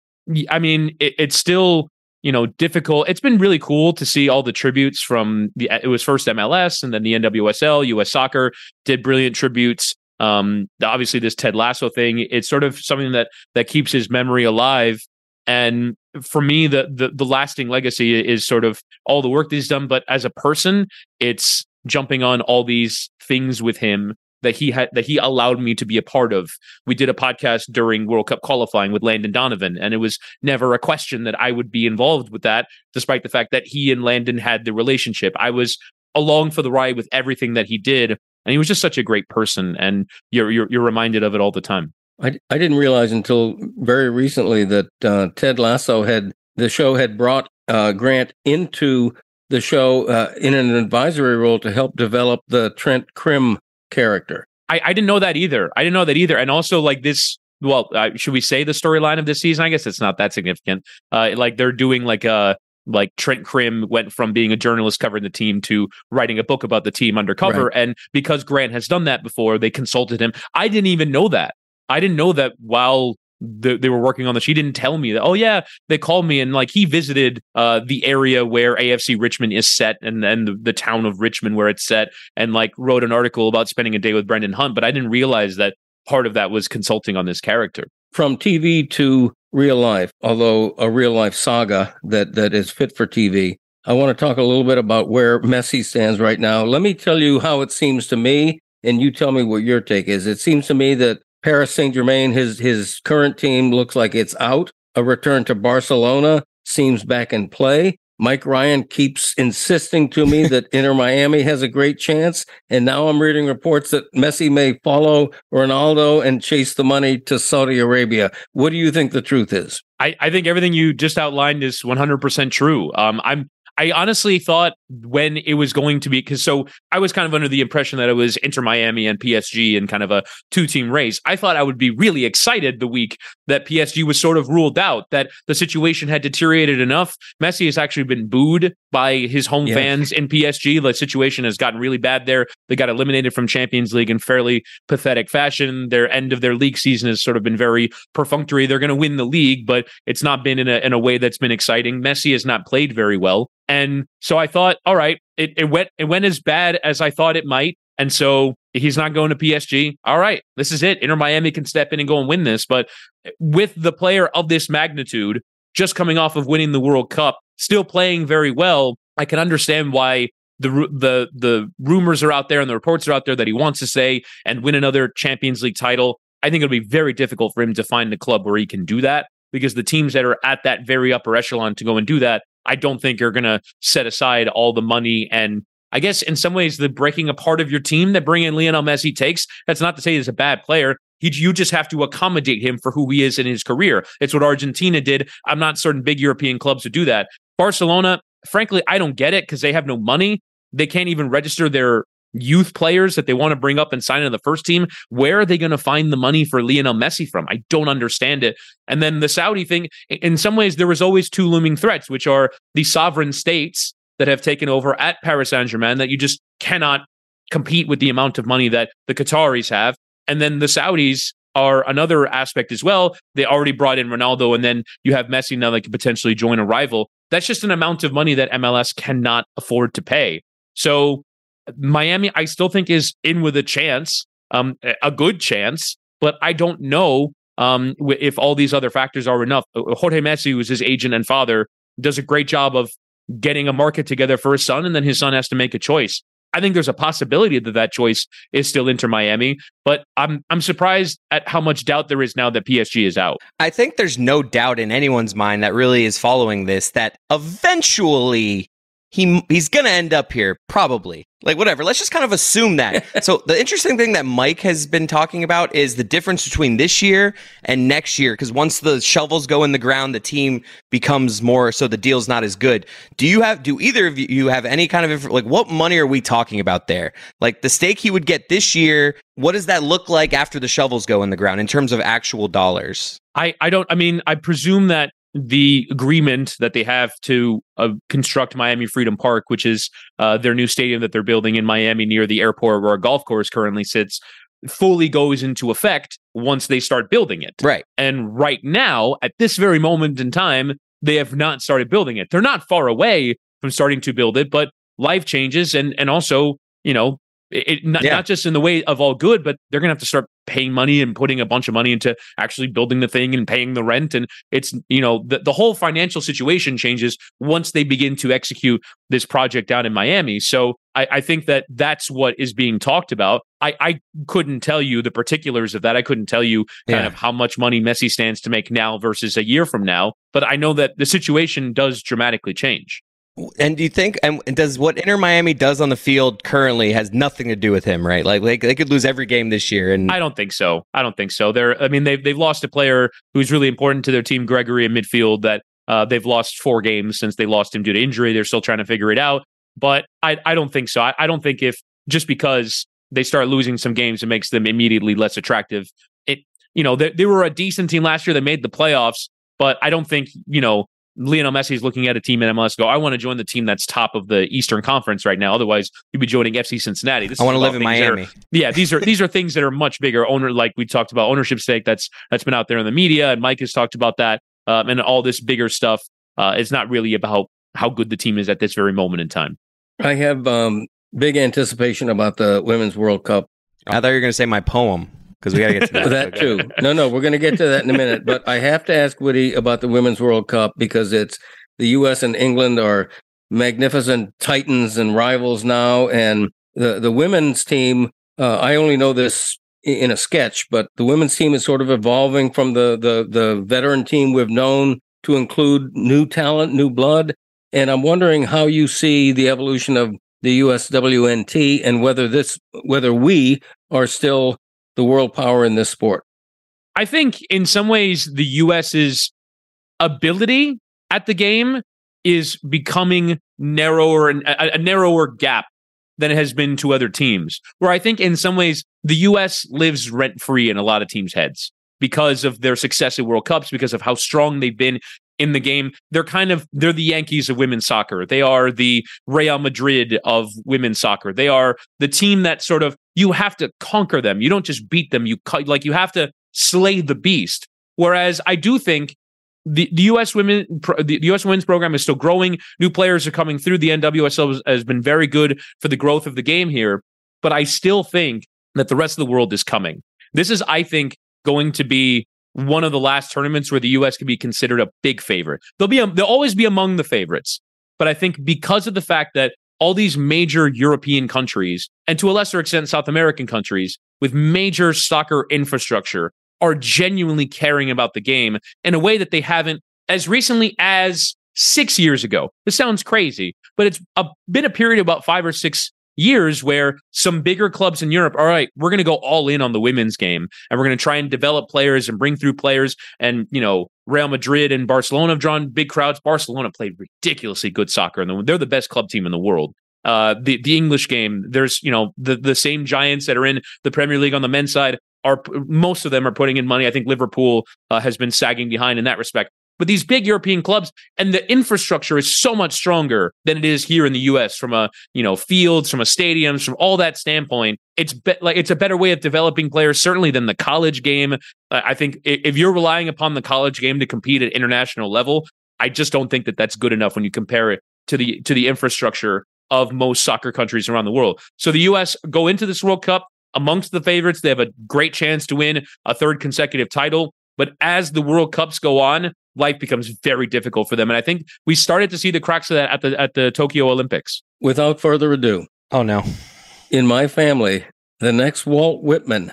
I mean, it, it's still you know, difficult. It's been really cool to see all the tributes from the, it was first M L S and then the N W S L. U S Soccer did brilliant tributes. Um, obviously this Ted Lasso thing, it's sort of something that, that keeps his memory alive. And for me, the, the, the lasting legacy is sort of all the work that he's done, but as a person, it's jumping on all these things with him that he had, that he allowed me to be a part of. We did a podcast during World Cup qualifying with Landon Donovan, and it was never a question that I would be involved with that, despite the fact that he and Landon had the relationship. I was along for the ride with everything that he did, and he was just such a great person, and you're you're, you're reminded of it all the time. I, I didn't realize until very recently that uh, Ted Lasso had, the show had brought uh, Grant into the show uh, in an advisory role to help develop the Trent Krim character. I, I didn't know that either. I didn't know that either. And also, like, this, well, uh, should we say the storyline of this season? I guess it's not that significant. Uh, like they're doing like a, like Trent Krim went from being a journalist covering the team to writing a book about the team undercover. Right. And because Grant has done that before, they consulted him. I didn't even know that. I didn't know that while the, they were working on this. She didn't tell me that, oh yeah, they called me and like he visited uh, the area where A F C Richmond is set and then the, the town of Richmond where it's set, and like wrote an article about spending a day with Brendan Hunt. But I didn't realize that part of that was consulting on this character. From T V to real life, although a real life saga that that is fit for T V. I want to talk a little bit about where Messi stands right now. Let me tell you how it seems to me, and you tell me what your take is. It seems to me that Paris Saint-Germain, his his current team, looks like it's out. A return to Barcelona seems back in play. Mike Ryan keeps insisting to me that Inter Miami has a great chance. And now I'm reading reports that Messi may follow Ronaldo and chase the money to Saudi Arabia. What do you think the truth is? I, I think everything you just outlined is one hundred percent true. Um, I'm I honestly thought when it was going to be, because so I was kind of under the impression that it was Inter Miami and P S G in kind of a two-team race. I thought I would be really excited the week that P S G was sort of ruled out, that the situation had deteriorated enough. Messi has actually been booed by his home yes. fans in P S G. The situation has gotten really bad there. They got eliminated from Champions League in fairly pathetic fashion. Their end of their league season has sort of been very perfunctory. They're going to win the league, but it's not been in a in a way that's been exciting. Messi has not played very well. And so I thought, all right, it, it went it went as bad as I thought it might. And so he's not going to P S G. All right, this is it. Inter Miami can step in and go and win this. But with the player of this magnitude, just coming off of winning the World Cup, still playing very well, I can understand why the the the rumors are out there and the reports are out there that he wants to stay and win another Champions League title. I think it'll be very difficult for him to find a club where he can do that, because the teams that are at that very upper echelon to go and do that, I don't think you're going to set aside all the money. And I guess in some ways, the breaking apart of your team that bringing in Lionel Messi takes, that's not to say he's a bad player. He, you just have to accommodate him for who he is in his career. It's what Argentina did. I'm not certain big European clubs would do that. Barcelona, frankly, I don't get it because they have no money. They can't even register their youth players that they want to bring up and sign into the first team. Where are they going to find the money for Lionel Messi from? I don't understand it. And then the Saudi thing, in some ways, there was always two looming threats, which are the sovereign states that have taken over at Paris Saint-Germain that you just cannot compete with the amount of money that the Qataris have. And then the Saudis are another aspect as well. They already brought in Ronaldo, and then you have Messi now that could potentially join a rival. That's just an amount of money that M L S cannot afford to pay. So Miami, I still think, is in with a chance, um, a good chance, but I don't know um, if all these other factors are enough. Jorge Messi, who's his agent and father, does a great job of getting a market together for his son, and then his son has to make a choice. I think there's a possibility that that choice is still Inter Miami, but I'm I'm surprised at how much doubt there is now that P S G is out. I think there's no doubt in anyone's mind that really is following this that eventually He he's going to end up here, probably. Like, whatever. Let's just kind of assume that. So the interesting thing that Mike has been talking about is the difference between this year and next year, because once the shovels go in the ground, the team becomes more, so the deal's not as good. Do you have, do either of you have any kind of, like, what money are we talking about there? Like, the stake he would get this year, what does that look like after the shovels go in the ground in terms of actual dollars? I, I don't, I mean, I presume that the agreement that they have to uh, construct Miami Freedom Park, which is uh, their new stadium that they're building in Miami near the airport where a golf course currently sits, fully goes into effect once they start building it. Right. And right now, at this very moment in time, they have not started building it. They're not far away from starting to build it, but life changes. And, and also, you know, it, not, yeah. not just in the way of all good, but they're going to have to start paying money and putting a bunch of money into actually building the thing and paying the rent. And it's, you know, the, the whole financial situation changes once they begin to execute this project out in Miami. So I, I think that that's what is being talked about. I, I couldn't tell you the particulars of that. I couldn't tell you kind yeah. of how much money Messi stands to make now versus a year from now. But I know that the situation does dramatically change. And do you think, and does what Inter Miami does on the field currently has nothing to do with him, right? Like, like they could lose every game this year. And I don't think so. I don't think so. They're, I mean, they've, they've lost a player who's really important to their team, Gregory in midfield, that uh, they've lost four games since they lost him due to injury. They're still trying to figure it out. But I, I don't think so. I, I don't think if just because they start losing some games, it makes them immediately less attractive. It, you know, they, they were a decent team last year. They made the playoffs, but I don't think, you know, Lionel Messi is looking at a team in M L S. Go, I want to join the team that's top of the Eastern Conference right now. Otherwise, you'd be joining F C Cincinnati. This I want to live in Miami. Are, yeah, these are these are things that are much bigger. Owner, like we talked about, ownership stake. That's that's been out there in the media, and Mike has talked about that, um, and all this bigger stuff. Uh, it's not really about how good the team is at this very moment in time. I have um, big anticipation about the Women's World Cup. I thought you were going to say my poem. Because we got to get to that. that too. No, no, we're going to get to that in a minute. But I have to ask Woody about the Women's World Cup because it's the U S and England are magnificent titans and rivals now. And the, the women's team, uh, I only know this in a sketch, but the women's team is sort of evolving from the, the, the veteran team we've known to include new talent, new blood. And I'm wondering how you see the evolution of the U S W N T and whether this, whether we are still the world power in this sport. I think in some ways the U S's ability at the game is becoming narrower and a, a narrower gap than it has been to other teams, where I think in some ways the U S lives rent-free in a lot of teams' heads because of their success at World Cups, because of how strong they've been in the game. They're kind of, they're the Yankees of women's soccer. They are the Real Madrid of women's soccer. They are the team that sort of, you have to conquer them. You don't just beat them. You like you have to slay the beast. Whereas I do think the, the U S women, the U S women's program is still growing. New players are coming through. The N W S L has been very good for the growth of the game here. But I still think that the rest of the world is coming. This is, I think, going to be one of the last tournaments where the U S can be considered a big favorite. They'll be, they'll always be among the favorites. But I think because of the fact that all these major European countries, and to a lesser extent, South American countries with major soccer infrastructure, are genuinely caring about the game in a way that they haven't as recently as six years ago. This sounds crazy, but it's a, been a period of about five or six years where some bigger clubs in Europe, all right, we're going to go all in on the women's game, and we're going to try and develop players and bring through players. And, you know, Real Madrid and Barcelona have drawn big crowds. Barcelona played ridiculously good soccer, and they're the best club team in the world. Uh, the, the English game, there's, you know, the, the same giants that are in the Premier League on the men's side, are most of them are putting in money. I think Liverpool uh, has been sagging behind in that respect. But these big European clubs, and the infrastructure is so much stronger than it is here in the U S from a, you know, fields, from a stadiums, from all that standpoint. It's be- like it's a better way of developing players, certainly, than the college game. Uh, I think if you're relying upon the college game to compete at international level, I just don't think that that's good enough when you compare it to the to the infrastructure of most soccer countries around the world. So the U S go into this World Cup amongst the favorites. They have a great chance to win a third consecutive title. But as the World Cups go on, life becomes very difficult for them. And I think we started to see the cracks of that at the at the Tokyo Olympics. Without further ado. Oh, no. In my family, the next Walt Whitman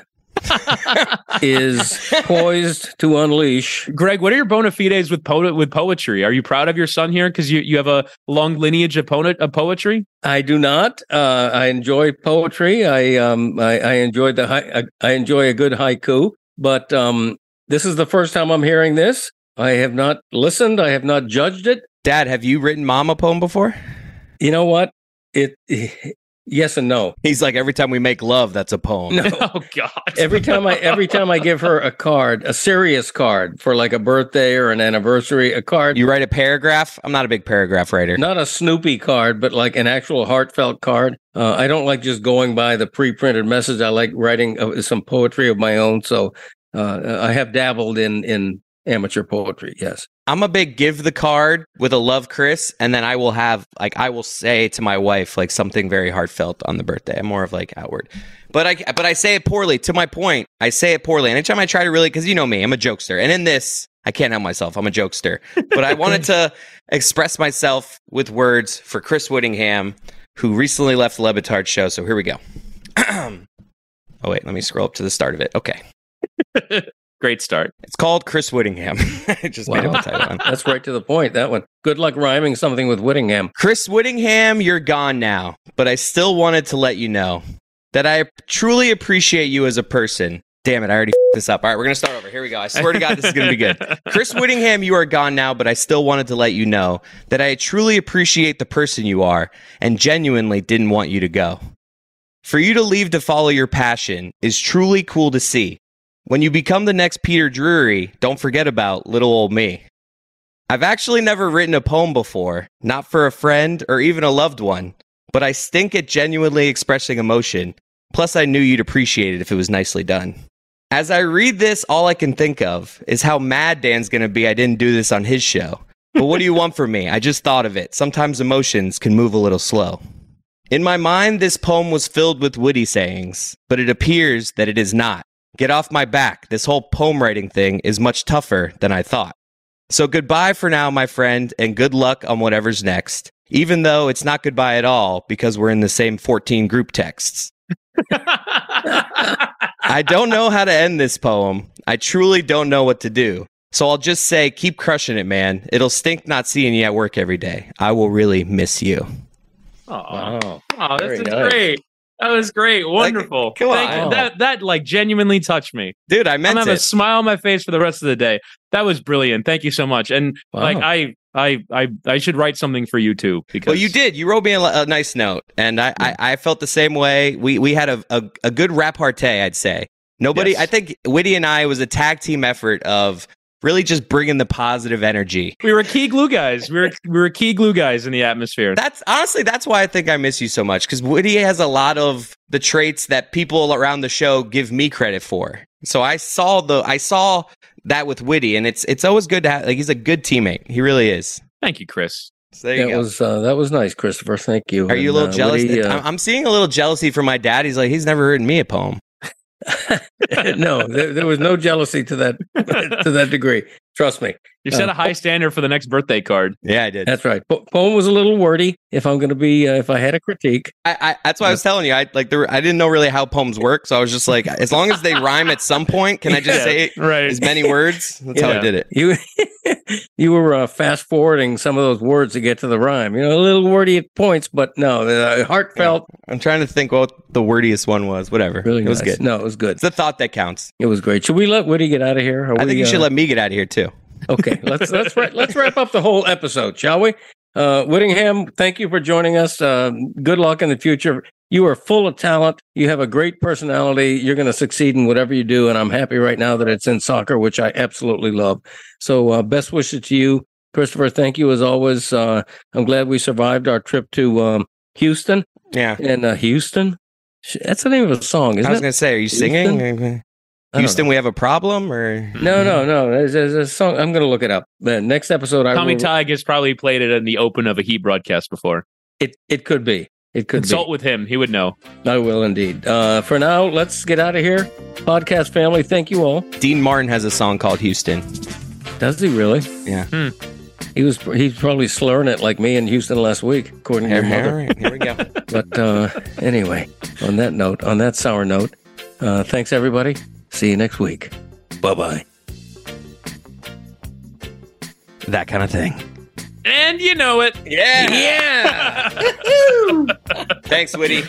is poised to unleash. Greg, what are your bona fides with, po- with poetry? Are you proud of your son here? Because you, you have a long lineage of, po- of poetry? I do not. Uh, I enjoy poetry. I um I, I enjoy the hi- I, I enjoy a good haiku. But um, this is the first time I'm hearing this. I have not listened. I have not judged it. Dad, have you written mom a poem before? You know what? It, it yes and no. He's like, every time we make love, that's a poem. No. Oh God. every time I every time I give her a card, a serious card for like a birthday or an anniversary, a card. You write a paragraph? I'm not a big paragraph writer. Not a Snoopy card, but like an actual heartfelt card. Uh, I don't like just going by the pre-printed message. I like writing uh, some poetry of my own. So uh, I have dabbled in in. Amateur poetry, yes. I'm a big give the card with a love, Chris, and then I will have like I will say to my wife like something very heartfelt on the birthday. I'm more of like outward, but I but I say it poorly. To my point, I say it poorly. And anytime I try to really, because you know me, I'm a jokester, and in this I can't help myself. I'm a jokester, but I wanted to express myself with words for Chris Wittingham, who recently left the Le Batard show. So here we go. Oh wait, let me scroll up to the start of it. Okay. Great start. It's called Chris Wittingham. I just wow. made up the title. That's right to the point, that one. Good luck rhyming something with Whittingham. Chris Wittingham, you're gone now, but I still wanted to let you know that I truly appreciate you as a person. Damn it, I already f***ed this up. All right, we're going to start over. Here we go. I swear to God, this is going to be good. Chris Wittingham, you are gone now, but I still wanted to let you know that I truly appreciate the person you are and genuinely didn't want you to go. For you to leave to follow your passion is truly cool to see. When you become the next Peter Drury, don't forget about little old me. I've actually never written a poem before, not for a friend or even a loved one, but I stink at genuinely expressing emotion. Plus, I knew you'd appreciate it if it was nicely done. As I read this, all I can think of is how mad Dan's going to be I didn't do this on his show. But what do you want from me? I just thought of it. Sometimes emotions can move a little slow. In my mind, this poem was filled with witty sayings, but it appears that it is not. Get off my back. This whole poem writing thing is much tougher than I thought. So goodbye for now, my friend, and good luck on whatever's next, even though it's not goodbye at all because we're in the same fourteen group texts. I don't know how to end this poem. I truly don't know what to do. So I'll just say, keep crushing it, man. It'll stink not seeing you at work every day. I will really miss you. Oh, wow. Oh, this is nice. Great. That was great. Wonderful. Like, come on. Thank you. That, that like genuinely touched me. Dude, I meant I'm it. I'm going to have a smile on my face for the rest of the day. That was brilliant. Thank you so much. And wow. like I, I I, I should write something for you too. Because... Well, you did. You wrote me a, a nice note. And I, yeah. I, I felt the same way. We we had a, a, a good repartee, I'd say. Nobody, yes. I think Witty and I was a tag team effort of really just bringing the positive energy. We were key glue guys. We were we were key glue guys in the atmosphere. That's honestly, that's why I think I miss you so much, because Woody has a lot of the traits that people around the show give me credit for. So I saw the I saw that with Woody, and it's it's always good to have. Like, he's a good teammate. He really is. Thank you, Chris. So there you that go. Was uh, that was nice, Christopher. Thank you. Are and, you a little uh, jealous? Woody, uh... I'm seeing a little jealousy from my dad. He's like, he's never written me a poem. No, there, there was no jealousy to that to that degree. Trust me. You set uh, a high standard for the next birthday card. Yeah, I did. That's right. Po- poem was a little wordy. If I'm going to be, uh, if I had a critique, I, I, that's why uh, I was telling you. I like there. Were, I didn't know really how poems work, so I was just like, as long as they rhyme at some point, can I just yeah, say right. as many words? That's yeah. how I did it. You you were uh, fast forwarding some of those words to get to the rhyme. You know, a little wordy at points, but no, uh, heartfelt. Yeah. I'm trying to think what the wordiest one was. Whatever. Really, it was nice. Good. No, it was good. It's the thought that counts. It was great. Should we let Woody get out of here? Are I we, think you uh, should let me get out of here too. Okay, let's let's ra- let's wrap up the whole episode, shall we? Uh, Wittingham, thank you for joining us. Uh, good luck in the future. You are full of talent. You have a great personality. You're going to succeed in whatever you do, and I'm happy right now that it's in soccer, which I absolutely love. So, uh, best wishes to you, Christopher. Thank you as always. Uh, I'm glad we survived our trip to um, Houston. Yeah, and uh, Houston. That's the name of a song, isn't it? I was going to say, are you Houston? Singing? Houston, we have a problem, or no, no, no. There's, there's a song. I'm going to look it up. The next episode, I Tommy will... Tig has probably played it in the open of a Heat broadcast before. It it could be. It could consult be. With him. He would know. I will indeed. Uh, for now, let's get out of here, podcast family. Thank you all. Dean Martin has a song called Houston. Does he really? Yeah. Hmm. He was he's probably slurring it like me in Houston last week, according to your mother. All right, here we go. But uh, anyway, on that note, on that sour note, uh, thanks everybody. See you next week. Bye-bye. That kind of thing. And you know it. Yeah. Yeah. Thanks, Woody.